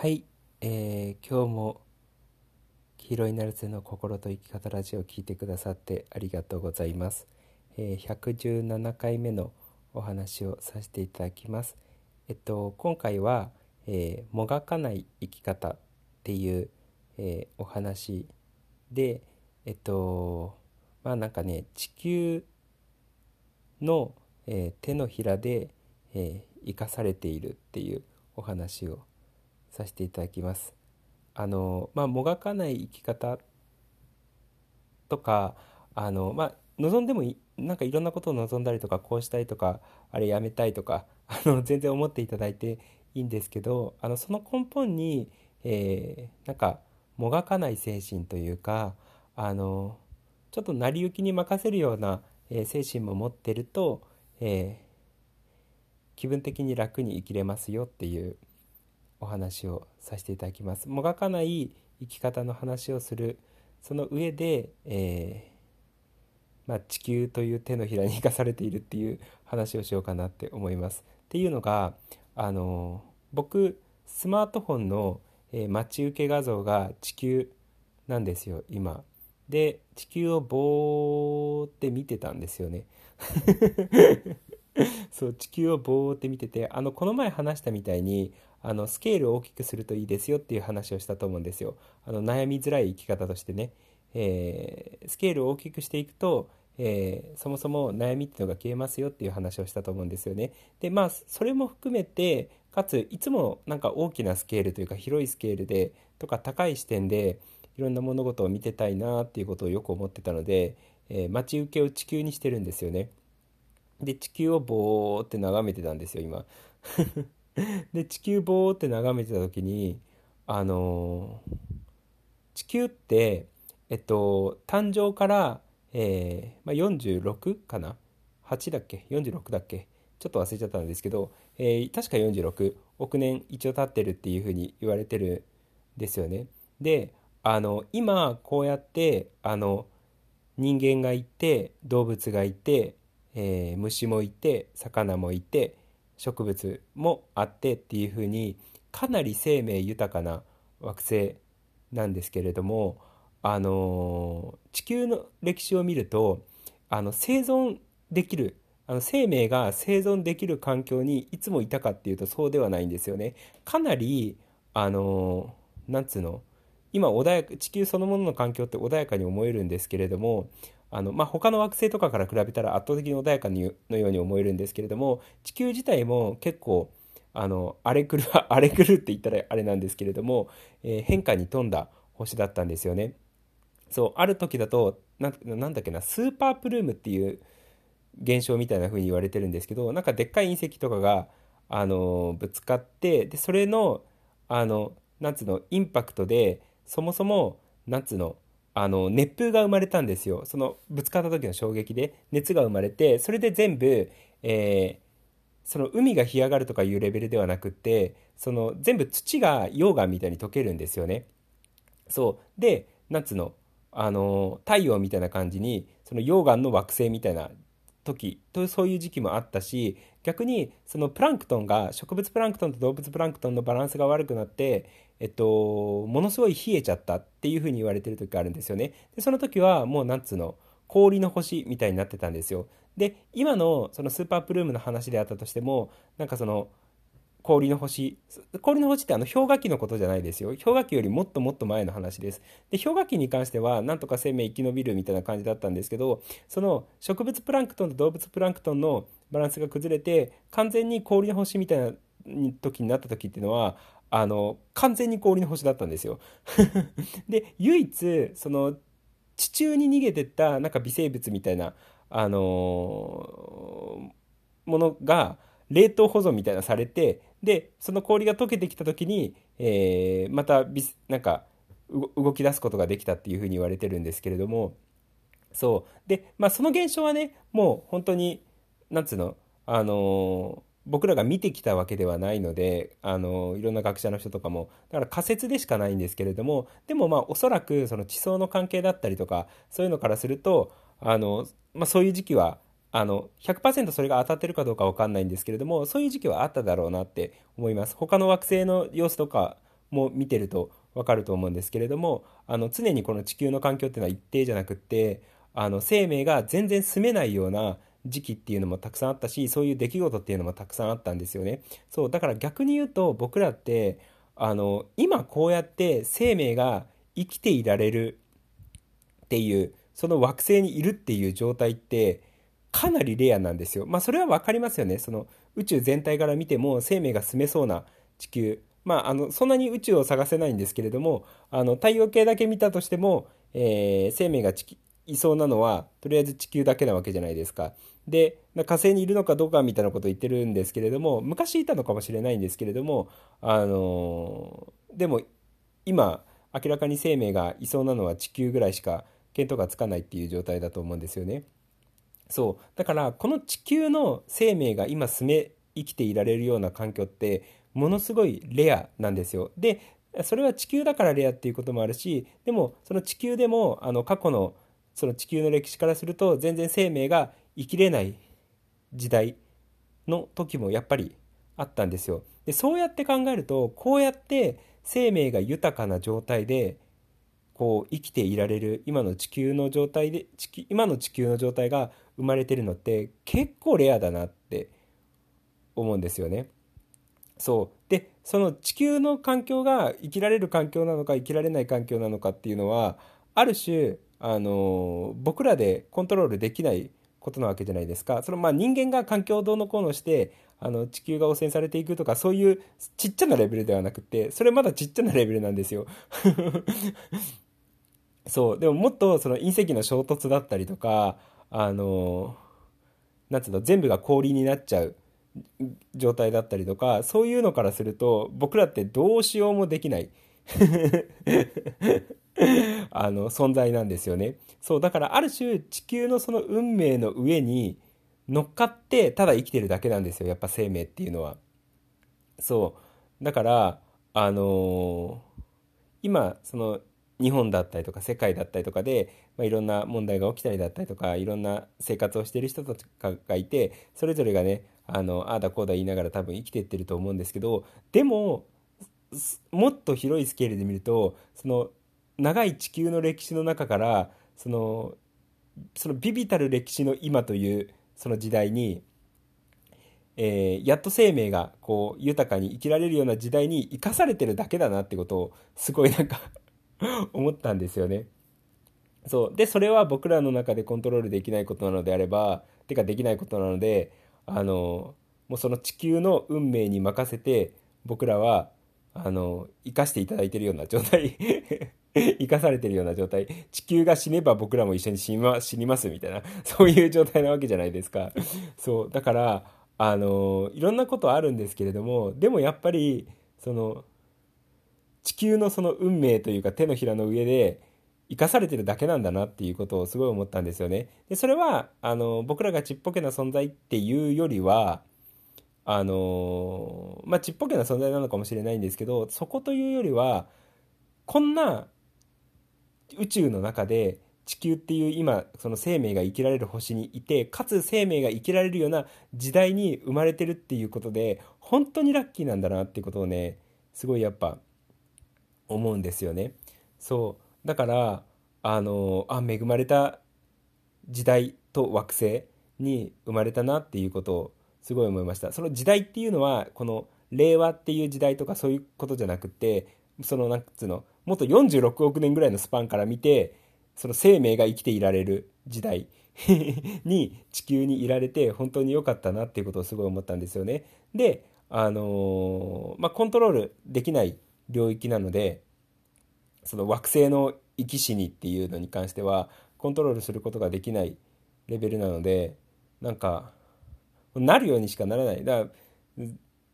はい、今日も黄色いナルセの心と生き方ラジオを聞いてくださってありがとうございます。117回目のお話をさせていただきます。今回は、もがかない生き方っていう、お話で、まあなんかね、地球の、手のひらで、生かされているっていうお話をさせていただきます。もがかない生き方とか望んでもなんかいろんなことを望んだりとか、こうしたいとか、あれやめたいとか全然思っていただいていいんですけど、その根本に、なんかもがかない精神というか、ちょっと成り行きに任せるような、精神も持ってると、気分的に楽に生きれますよっていうお話をさせていただきます。もがかない生き方の話をするその上で、地球という手のひらに生かされているっていう話をしようかなって思います。っていうのが、僕スマートフォンの、待ち受け画像が地球なんですよ今で。地球をぼーって見てたんですよねそう、地球をぼーって見てて、この前話したみたいにスケールを大きくするといいですよっていう話をしたと思うんですよ。悩みづらい生き方としてね、スケールを大きくしていくと、そもそも悩みっていうのが消えますよっていう話をしたと思うんですよね。で、それも含めて、かついつもなんか大きなスケールというか広いスケールでとか高い視点でいろんな物事を見てたいなっていうことをよく思ってたので、待ち受けを地球にしてるんですよね。で、地球をぼーって眺めてたんですよ今で、地球ぼーって眺めてた時に、地球って、誕生から、46かな8だっけ46だっけちょっと忘れちゃったんですけど、確か46億年一応経ってるっていうふうに言われてるんですよね。で、今こうやって人間がいて、動物がいて、虫もいて、魚もいて、植物もあってっていう風に、かなり生命豊かな惑星なんですけれども、地球の歴史を見ると、生存できる、生命が生存できる環境にいつもいたかっていうとそうではないんですよね。かなり今地球そのものの環境って穏やかに思えるんですけれども、他の惑星とかから比べたら圧倒的に穏やかにのように思えるんですけれども、地球自体も結構荒れ狂って言ったらあれなんですけれども、変化に富んだ星だったんですよね。そう、ある時だとなんだっけな、スーパープルームっていう現象みたいな風に言われてるんですけど、なんかでっかい隕石とかがぶつかって、でそれのインパクトで、そもそも熱風が生まれたんですよ。そのぶつかった時の衝撃で熱が生まれて、それで全部、その海が干上がるとかいうレベルではなくって、全部土が溶岩みたいに溶けるんですよね。そうで、太陽みたいな感じに、その溶岩の惑星みたいな時と、そういう時期もあったし、逆にそのプランクトンが、植物プランクトンと動物プランクトンのバランスが悪くなって、ものすごい冷えちゃったっていう風に言われてる時があるんですよね。でその時はもう氷の星みたいになってたんですよ。で今のそのスーパープルームの話であったとしても、なんか氷の星って氷河期のことじゃないですよ。氷河期よりもっともっと前の話です。で氷河期に関してはなんとか生命生き延びるみたいな感じだったんですけど、その植物プランクトンと動物プランクトンのバランスが崩れて、完全に氷の星みたいな時になった時っていうのは、完全に氷の星だったんですよで唯一地中に逃げてったなんか微生物みたいな、ものが冷凍保存みたいなされて、でその氷が溶けてきた時に、またなんか動き出すことができたっていうふうに言われてるんですけれども、そうで、その現象はね、もう本当に僕らが見てきたわけではないので、いろんな学者の人とかもだから仮説でしかないんですけれども、でもおそらくその地層の関係だったりとか、そういうのからすると、そういう時期は100% それが当たってるかどうか分かんないんですけれども、そういう時期はあっただろうなって思います。他の惑星の様子とかも見てると分かると思うんですけれども、常にこの地球の環境っていうのは一定じゃなくって、生命が全然住めないような時期っていうのもたくさんあったし、そういう出来事っていうのもたくさんあったんですよね。そうだから逆に言うと、僕らって今こうやって生命が生きていられるっていう、その惑星にいるっていう状態ってかなりレアなんですよ。それは分かりますよね。その宇宙全体から見ても生命が住めそうな地球、そんなに宇宙を探せないんですけれども、太陽系だけ見たとしても、生命がいそうなのはとりあえず地球だけなわけじゃないですか。で、火星にいるのかどうかみたいなことを言ってるんですけれども、昔いたのかもしれないんですけれども、でも今明らかに生命がいそうなのは地球ぐらいしか見当がつかないっていう状態だと思うんですよね。そうだからこの地球の生命が今生きていられるような環境ってものすごいレアなんですよ。でそれは地球だからレアっていうこともあるし、でもその地球でも過去のその地球の歴史からすると全然生命が生きれない時代の時もやっぱりあったんですよ。でそうやって考えると、こうやって生命が豊かな状態でこう生きていられる今の地球の状態で今の地球の状態が生まれてるのって結構レアだなって思うんですよね。そうでその地球の環境が生きられる環境なのか生きられない環境なのかっていうのは、ある種僕らでコントロールできないことなわけじゃないですか。その人間が環境をどうのこうのして地球が汚染されていくとか、そういうちっちゃなレベルではなくて、それまだちっちゃなレベルなんですよ。そうでももっとその隕石の衝突だったりとか、なんていうの、全部が氷になっちゃう状態だったりとか、そういうのからすると僕らってどうしようもできない存在なんですよね。そうだからある種地球のその運命の上に乗っかってただ生きてるだけなんですよ、やっぱ生命っていうのは。そうだから今その日本だったりとか世界だったりとかで、いろんな問題が起きたりだったりとか、いろんな生活をしている人たちがいて、それぞれがねああだこうだ言いながら多分生きていってると思うんですけど、でももっと広いスケールで見ると、その長い地球の歴史の中から、その微々たる歴史の今というその時代に、やっと生命がこう豊かに生きられるような時代に生かされてるだけだなってことをすごい思ったんですよね。そうでそれは僕らの中でコントロールできないことなのであれば、できないことなので、もうその地球の運命に任せて僕らは生かしていただいてるような状態生かされてるような状態、地球が死ねば僕らも一緒に死にますみたいな、そういう状態なわけじゃないですか。そうだからいろんなことあるんですけれども、でもやっぱりその地球のその運命というか手のひらの上で生かされてるだけなんだなっていうことをすごい思ったんですよね。でそれは僕らがちっぽけな存在っていうよりは、ちっぽけな存在なのかもしれないんですけど、そこというよりはこんな宇宙の中で地球っていう今その生命が生きられる星にいて、かつ生命が生きられるような時代に生まれてるっていうことで本当にラッキーなんだなっていうことをね、すごいやっぱ思うんですよね。そうだから恵まれた時代と惑星に生まれたなっていうことをすごい思いました。その時代っていうのはこの令和っていう時代とかそういうことじゃなくて、そのなんつうの、もっと46億年ぐらいのスパンから見て、その生命が生きていられる時代に地球にいられて本当に良かったなっていうことをすごい思ったんですよね。でコントロールできない領域なので、その惑星の生き死にっていうのに関してはコントロールすることができないレベルなので、なるようにしかならない。だから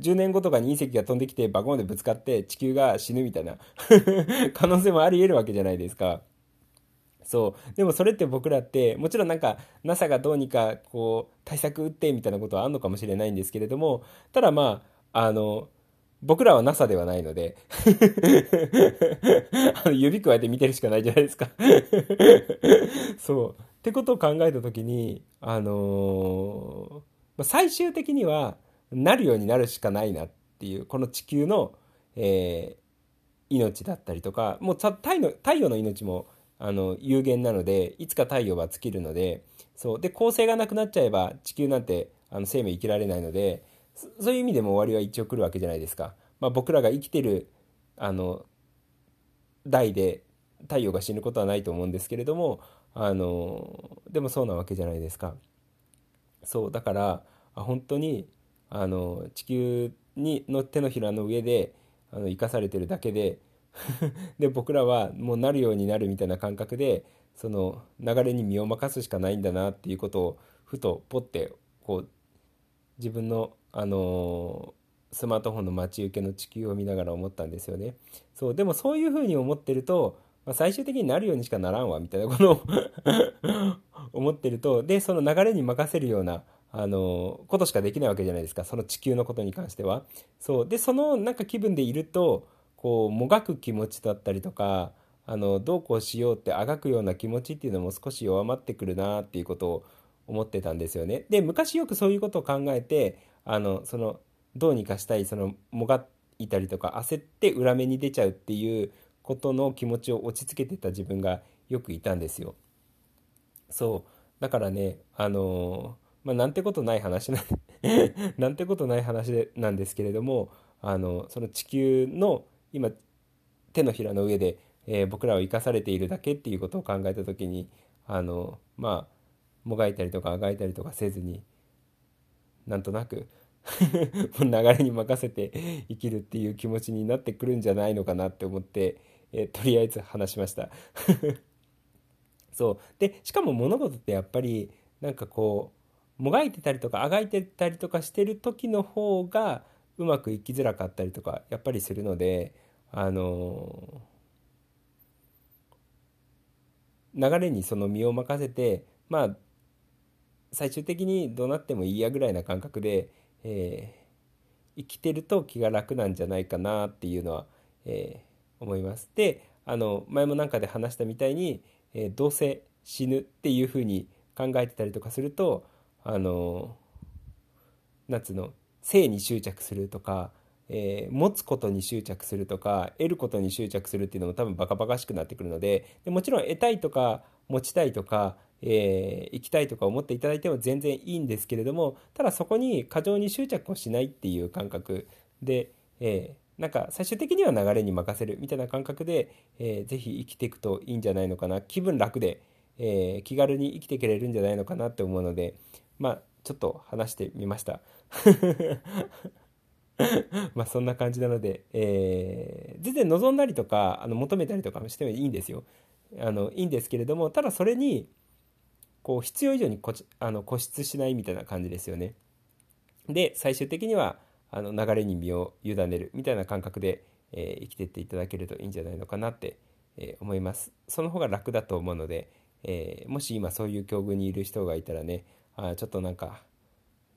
10年後とかに隕石が飛んできてバコンでぶつかって地球が死ぬみたいな可能性もあり得るわけじゃないですか。そうでもそれって僕らってもちろんNASA がどうにかこう対策打ってみたいなことはあるのかもしれないんですけれども、ただ僕らは NASA ではないので指くわえて見てるしかないじゃないですかそうってことを考えた時に最終的にはなるようになるしかないなっていう、この地球の、命だったりとか、もう太陽の命も有限なので、いつか太陽は尽きるので、そうで恒星がなくなっちゃえば地球なんて生命生きられないので、そういう意味でも終わりは一応来るわけじゃないですか。まあ、僕らが生きてる代で太陽が死ぬことはないと思うんですけれども、でもそうなわけじゃないですか。そうだから本当に地球の手のひらの上で生かされてるだけでで僕らはもうなるようになるみたいな感覚で、その流れに身を任すしかないんだなっていうことをふとポッてこう自分のスマートフォンの待ち受けの地球を見ながら思ったんですよね。そうでもそういうふうに思ってると、まあ、最終的になるようにしかならんわみたいなことを思ってると、でその流れに任せるようなことしかできないわけじゃないですか、その地球のことに関しては。そうでそのなんか気分でいるとこうもがく気持ちだったりとか、どうこうしようってあがくような気持ちっていうのも少し弱まってくるなっていうことを思ってたんですよね。で昔よくそういうことを考えてそのどうにかしたい、そのもがいたりとか焦って裏目に出ちゃうっていうことの気持ちを落ち着けてた自分がよくいたんですよ。そうだからねまあ、なんてことない話なんですけれども、その地球の今手のひらの上で、僕らは生かされているだけっていうことを考えた時にまあもがいたりとかあがいたりとかせずに、なんとなく流れに任せて生きるっていう気持ちになってくるんじゃないのかなって思って、とりあえず話しましたそうでしかも物事ってやっぱりなんかこうもがいてたりとかあがいてたりとかしてる時の方がうまくいきづらかったりとかやっぱりするので、流れにその身を任せて、まあ最終的にどうなってもいいやぐらいな感覚で、生きてると気が楽なんじゃないかなっていうのは、思います。で前もなんかで話したみたいに、どうせ死ぬっていうふうに考えてたりとかすると夏の性に執着するとか、持つことに執着するとか得ることに執着するっていうのも多分バカバカしくなってくるので、もちろん得たいとか持ちたいとか、行きたいとか思っていただいても全然いいんですけれども、ただそこに過剰に執着をしないっていう感覚で、なんか最終的には流れに任せるみたいな感覚で、ぜひ生きていくといいんじゃないのかな、気分楽で、気軽に生きてくれるんじゃないのかなって思うので、まあちょっと話してみましたまあそんな感じなので、全然望んだりとか求めたりとかもしてもいいんですよ。いいんですけれども、ただそれにこう必要以上に固執しないみたいな感じですよね。で最終的には流れに身を委ねるみたいな感覚で、生きてっていただけるといいんじゃないのかなって、思います。その方が楽だと思うので、もし今そういう境遇にいる人がいたらね、ちょっとなんか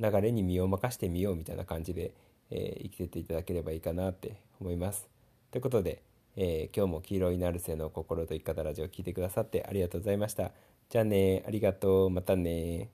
流れに身を任せてみようみたいな感じで、生きてっていただければいいかなって思います。ということで、今日も黄色いナルセの心と生き方ラジオを聞いてくださってありがとうございました。じゃあね、ありがとう、またね。